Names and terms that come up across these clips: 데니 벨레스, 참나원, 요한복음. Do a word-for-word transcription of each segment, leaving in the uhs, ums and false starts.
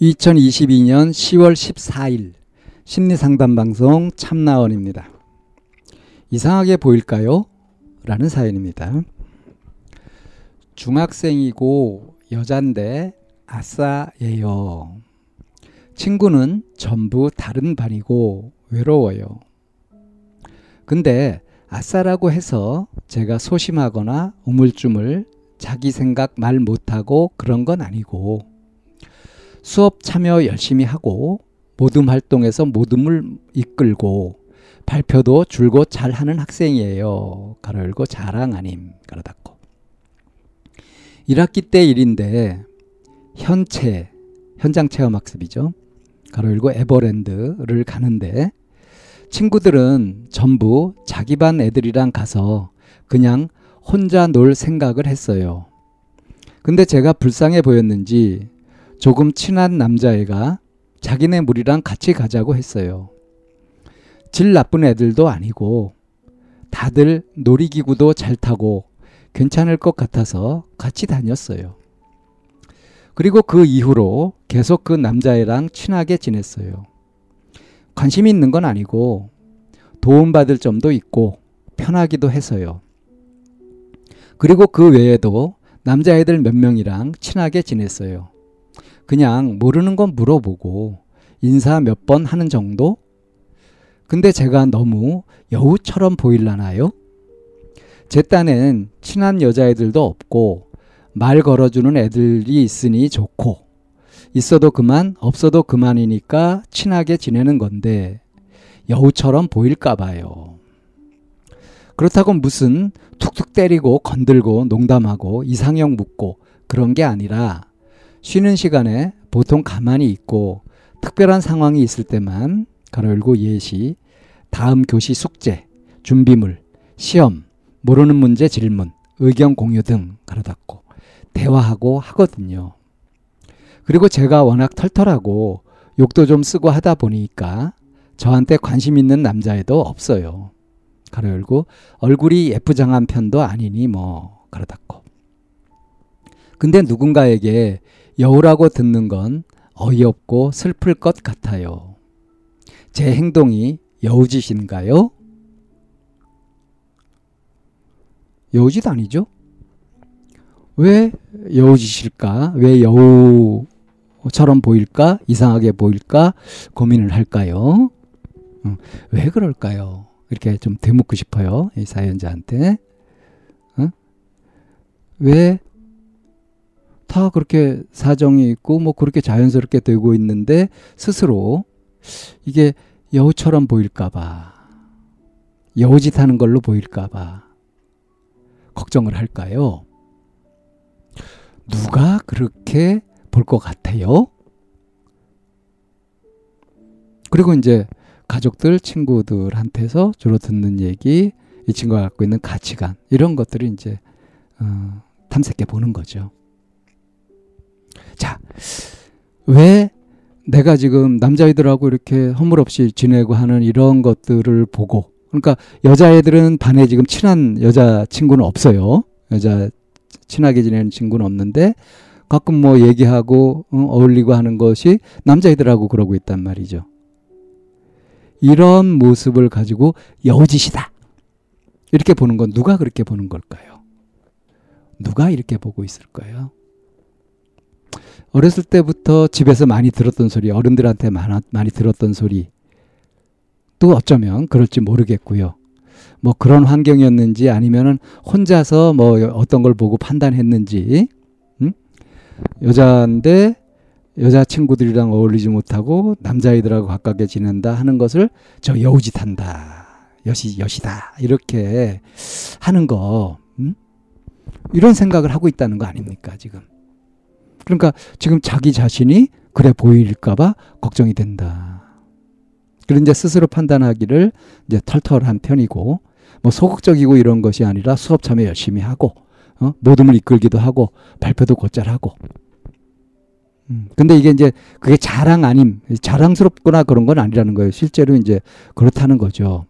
이천이십이년 시월 십사일 심리상담방송 참나원입니다. 이상하게 보일까요? 라는 사연입니다. 중학생이고 여잔데 아싸예요. 친구는 전부 다른 반이고 외로워요. 근데 아싸라고 해서 제가 소심하거나 우물쭈물 자기 생각 말 못하고 그런 건 아니고 수업 참여 열심히 하고 모둠 활동에서 모둠을 이끌고 발표도 줄곧 잘하는 학생이에요. 가로 열고 자랑 아님 가로 닫고. 일학기 때 일인데 현체, 현장 체험 학습이죠. 가로 열고 에버랜드를 가는데 친구들은 전부 자기 반 애들이랑 가서 그냥 혼자 놀 생각을 했어요. 근데 제가 불쌍해 보였는지 조금 친한 남자애가 자기네 무리랑 같이 가자고 했어요. 질 나쁜 애들도 아니고 다들 놀이기구도 잘 타고 괜찮을 것 같아서 같이 다녔어요. 그리고 그 이후로 계속 그 남자애랑 친하게 지냈어요. 관심 있는 건 아니고 도움받을 점도 있고 편하기도 해서요. 그리고 그 외에도 남자애들 몇 명이랑 친하게 지냈어요. 그냥 모르는 건 물어보고 인사 몇 번 하는 정도? 근데 제가 너무 여우처럼 보일라나요? 제 딴엔 친한 여자애들도 없고 말 걸어주는 애들이 있으니 좋고 있어도 그만 없어도 그만이니까 친하게 지내는 건데 여우처럼 보일까 봐요. 그렇다고 무슨 툭툭 때리고 건들고 농담하고 이상형 묻고 그런 게 아니라 쉬는 시간에 보통 가만히 있고 특별한 상황이 있을 때만 가로 열고 예시, 다음 교시 숙제, 준비물, 시험, 모르는 문제 질문, 의견 공유 등 가로 닫고 대화하고 하거든요. 그리고 제가 워낙 털털하고 욕도 좀 쓰고 하다 보니까 저한테 관심 있는 남자애도 없어요. 가로 열고 얼굴이 예쁘장한 편도 아니니 뭐 가로 닫고. 근데 누군가에게 여우라고 듣는 건 어이없고 슬플 것 같아요. 제 행동이 여우짓인가요? 여우짓 아니죠? 왜 여우짓일까? 왜 여우처럼 보일까? 이상하게 보일까? 고민을 할까요? 왜 그럴까요? 이렇게 좀 되묻고 싶어요. 이 사연자한테. 응? 왜 다 그렇게 사정이 있고 뭐 그렇게 자연스럽게 되고 있는데 스스로 이게 여우처럼 보일까봐 여우짓 하는 걸로 보일까봐 걱정을 할까요? 누가 그렇게 볼 것 같아요? 그리고 이제 가족들, 친구들한테서 주로 듣는 얘기, 이 친구가 갖고 있는 가치관 이런 것들을 이제 어, 탐색해 보는 거죠. 자, 왜 내가 지금 남자애들하고 이렇게 허물없이 지내고 하는 이런 것들을 보고, 그러니까 여자애들은 반에 지금 친한 여자친구는 없어요. 여자 친하게 지내는 친구는 없는데 가끔 뭐 얘기하고 어, 어울리고 하는 것이 남자애들하고 그러고 있단 말이죠. 이런 모습을 가지고 여우짓이다 이렇게 보는 건 누가 그렇게 보는 걸까요? 누가 이렇게 보고 있을까요? 어렸을 때부터 집에서 많이 들었던 소리, 어른들한테 많아, 많이 들었던 소리, 또 어쩌면 그럴지 모르겠고요. 뭐 그런 환경이었는지 아니면은 혼자서 뭐 어떤 걸 보고 판단했는지, 응? 여자인데 여자친구들이랑 어울리지 못하고 남자애들하고 가깝게 지낸다 하는 것을 저 여우짓한다, 여시, 여시다 이렇게 하는 거, 응? 이런 생각을 하고 있다는 거 아닙니까 지금. 그러니까 지금 자기 자신이 그래 보일까 봐 걱정이 된다. 그런 이제 스스로 판단하기를 이제 털털한 편이고, 뭐 소극적이고 이런 것이 아니라 수업 참여 열심히 하고, 어? 모둠을 이끌기도 하고 발표도 곧잘 하고. 음, 근데 이게 이제 그게 자랑 아님, 자랑스럽거나 그런 건 아니라는 거예요. 실제로 이제 그렇다는 거죠.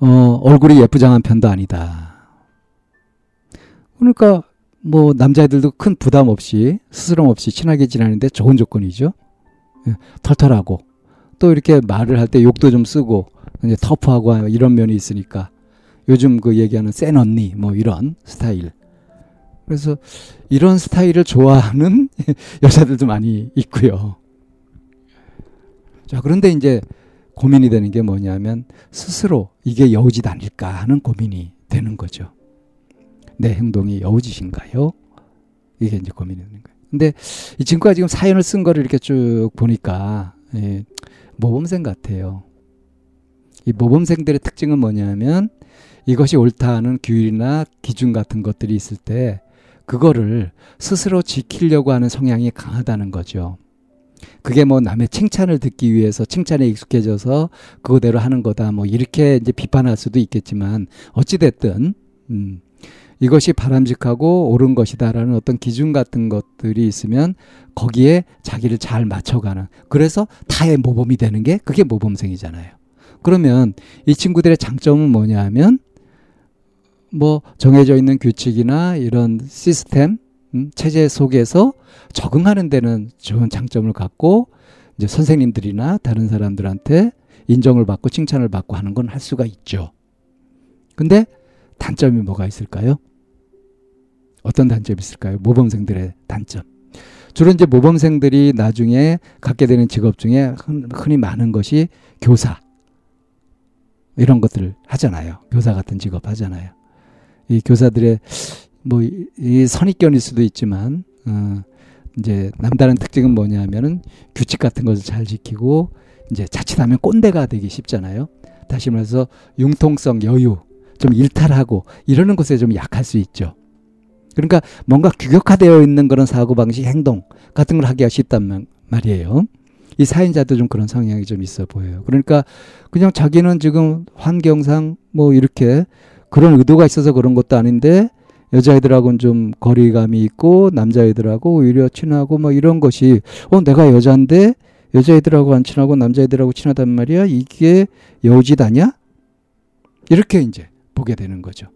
어, 얼굴이 예쁘장한 편도 아니다. 그러니까 뭐 남자애들도 큰 부담 없이 스스럼 없이 친하게 지내는데 좋은 조건이죠. 예, 털털하고 또 이렇게 말을 할 때 욕도 좀 쓰고 이제 터프하고 이런 면이 있으니까 요즘 그 얘기하는 센 언니 뭐 이런 스타일. 그래서 이런 스타일을 좋아하는 여자들도 많이 있고요. 자, 그런데 이제 고민이 되는 게 뭐냐면 스스로 이게 여우짓 아닐까 하는 고민이 되는 거죠. 내 행동이 여우짓인가요? 이게 이제 고민이 되는 거예요. 근데 이 친구가 지금 사연을 쓴 거를 이렇게 쭉 보니까 예, 모범생 같아요. 이 모범생들의 특징은 뭐냐면 이것이 옳다 하는 규율이나 기준 같은 것들이 있을 때 그거를 스스로 지키려고 하는 성향이 강하다는 거죠. 그게 뭐 남의 칭찬을 듣기 위해서 칭찬에 익숙해져서 그거대로 하는 거다 뭐 이렇게 이제 비판할 수도 있겠지만 어찌됐든 음, 이것이 바람직하고 옳은 것이다라는 어떤 기준 같은 것들이 있으면 거기에 자기를 잘 맞춰가는, 그래서 타의 모범이 되는 게 그게 모범생이잖아요. 그러면 이 친구들의 장점은 뭐냐 하면 뭐 정해져 있는 규칙이나 이런 시스템, 음, 체제 속에서 적응하는 데는 좋은 장점을 갖고 이제 선생님들이나 다른 사람들한테 인정을 받고 칭찬을 받고 하는 건 할 수가 있죠. 근데 단점이 뭐가 있을까요? 어떤 단점이 있을까요? 모범생들의 단점. 주로 이제 모범생들이 나중에 갖게 되는 직업 중에 흔히 많은 것이 교사. 이런 것들을 하잖아요. 교사 같은 직업 하잖아요. 이 교사들의 뭐 이 선입견일 수도 있지만 어, 이제 남다른 특징은 뭐냐면은 규칙 같은 것을 잘 지키고 이제 자칫하면 꼰대가 되기 쉽잖아요. 다시 말해서 융통성, 여유, 좀 일탈하고 이러는 것에 좀 약할 수 있죠. 그러니까 뭔가 규격화되어 있는 그런 사고방식, 행동 같은 걸 하기가 쉽단 말이에요. 이 사연자도 좀 그런 성향이 좀 있어 보여요. 그러니까 그냥 자기는 지금 환경상 뭐 이렇게 그런 의도가 있어서 그런 것도 아닌데 여자애들하고는 좀 거리감이 있고 남자애들하고 오히려 친하고 뭐 이런 것이 어 내가 여자인데 여자애들하고 안 친하고 남자애들하고 친하단 말이야? 이게 여우짓 아니야? 이렇게 이제 보게 되는 거죠.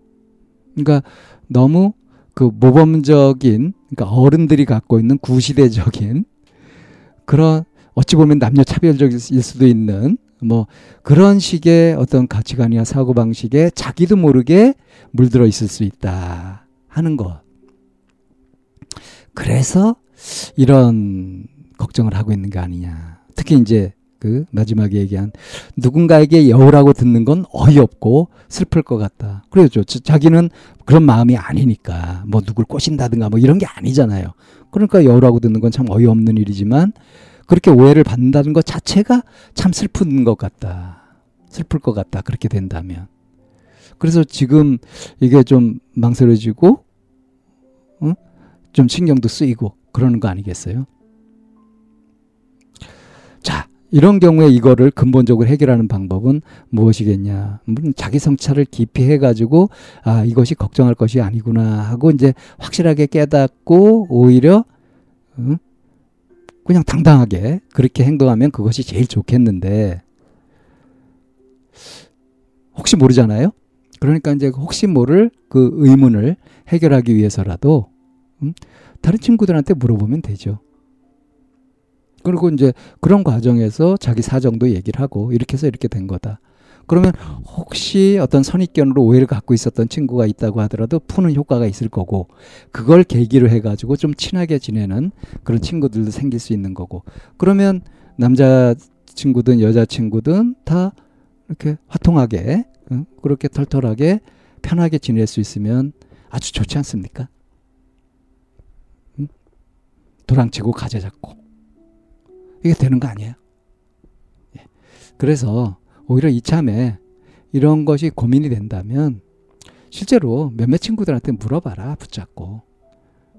그러니까 너무 그 모범적인, 그러니까 어른들이 갖고 있는 구시대적인 그런 어찌 보면 남녀 차별적일 수도 있는 뭐 그런 식의 어떤 가치관이나 사고방식에 자기도 모르게 물들어 있을 수 있다 하는 것. 그래서 이런 걱정을 하고 있는 게 아니냐. 특히 이제 그 마지막에 얘기한 누군가에게 여우라고 듣는 건 어이없고 슬플 것 같다. 그렇죠. 자기는 그런 마음이 아니니까 뭐 누굴 꼬신다든가 뭐 이런 게 아니잖아요. 그러니까 여우라고 듣는 건 참 어이없는 일이지만 그렇게 오해를 받는다는 것 자체가 참 슬픈 것 같다. 슬플 것 같다. 그렇게 된다면. 그래서 지금 이게 좀 망설여지고 응? 좀 신경도 쓰이고 그러는 거 아니겠어요? 자, 이런 경우에 이거를 근본적으로 해결하는 방법은 무엇이겠냐. 물론 자기 성찰을 깊이 해가지고 아, 이것이 걱정할 것이 아니구나 하고 이제 확실하게 깨닫고 오히려 응? 그냥 당당하게 그렇게 행동하면 그것이 제일 좋겠는데 혹시 모르잖아요. 그러니까 이제 혹시 모를 그 의문을 해결하기 위해서라도 음, 다른 친구들한테 물어보면 되죠. 그리고 이제 그런 과정에서 자기 사정도 얘기를 하고 이렇게 해서 이렇게 된 거다. 그러면 혹시 어떤 선입견으로 오해를 갖고 있었던 친구가 있다고 하더라도 푸는 효과가 있을 거고 그걸 계기로 해가지고 좀 친하게 지내는 그런 친구들도 생길 수 있는 거고 그러면 남자친구든 여자친구든 다 이렇게 화통하게 그렇게 털털하게 편하게 지낼 수 있으면 아주 좋지 않습니까? 도랑치고 가재 잡고 이게 되는 거 아니에요? 그래서 오히려 이참에 이런 것이 고민이 된다면 실제로 몇몇 친구들한테 물어봐라, 붙잡고.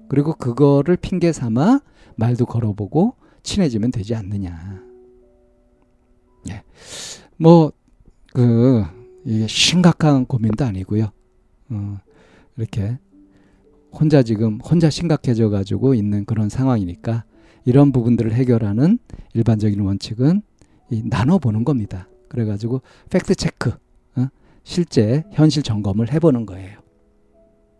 그리고 그거를 핑계 삼아 말도 걸어보고 친해지면 되지 않느냐. 예. 뭐, 그, 이게 심각한 고민도 아니고요. 어, 이렇게 혼자 지금 혼자 심각해져 가지고 있는 그런 상황이니까 이런 부분들을 해결하는 일반적인 원칙은 이 나눠보는 겁니다. 그래가지고 팩트 체크, 어? 실제 현실 점검을 해보는 거예요.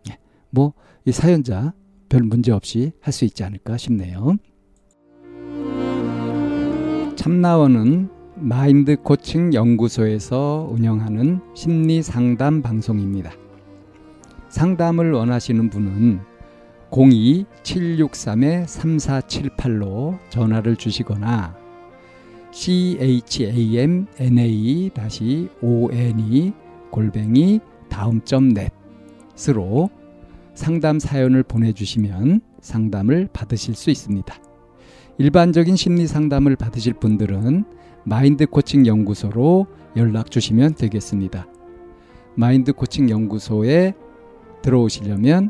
예. 뭐 이 사연자 별 문제 없이 할 수 있지 않을까 싶네요. 참나원은 마인드 코칭 연구소에서 운영하는 심리 상담 방송입니다. 상담을 원하시는 분은 공이 칠육삼 삼사칠팔로 전화를 주시거나 참나원 골뱅이 다음 닷 넷으로 상담 사연을 보내주시면 상담을 받으실 수 있습니다. 일반적인 심리 상담을 받으실 분들은 마인드 코칭 연구소로 연락 주시면 되겠습니다. 마인드 코칭 연구소에 들어오시려면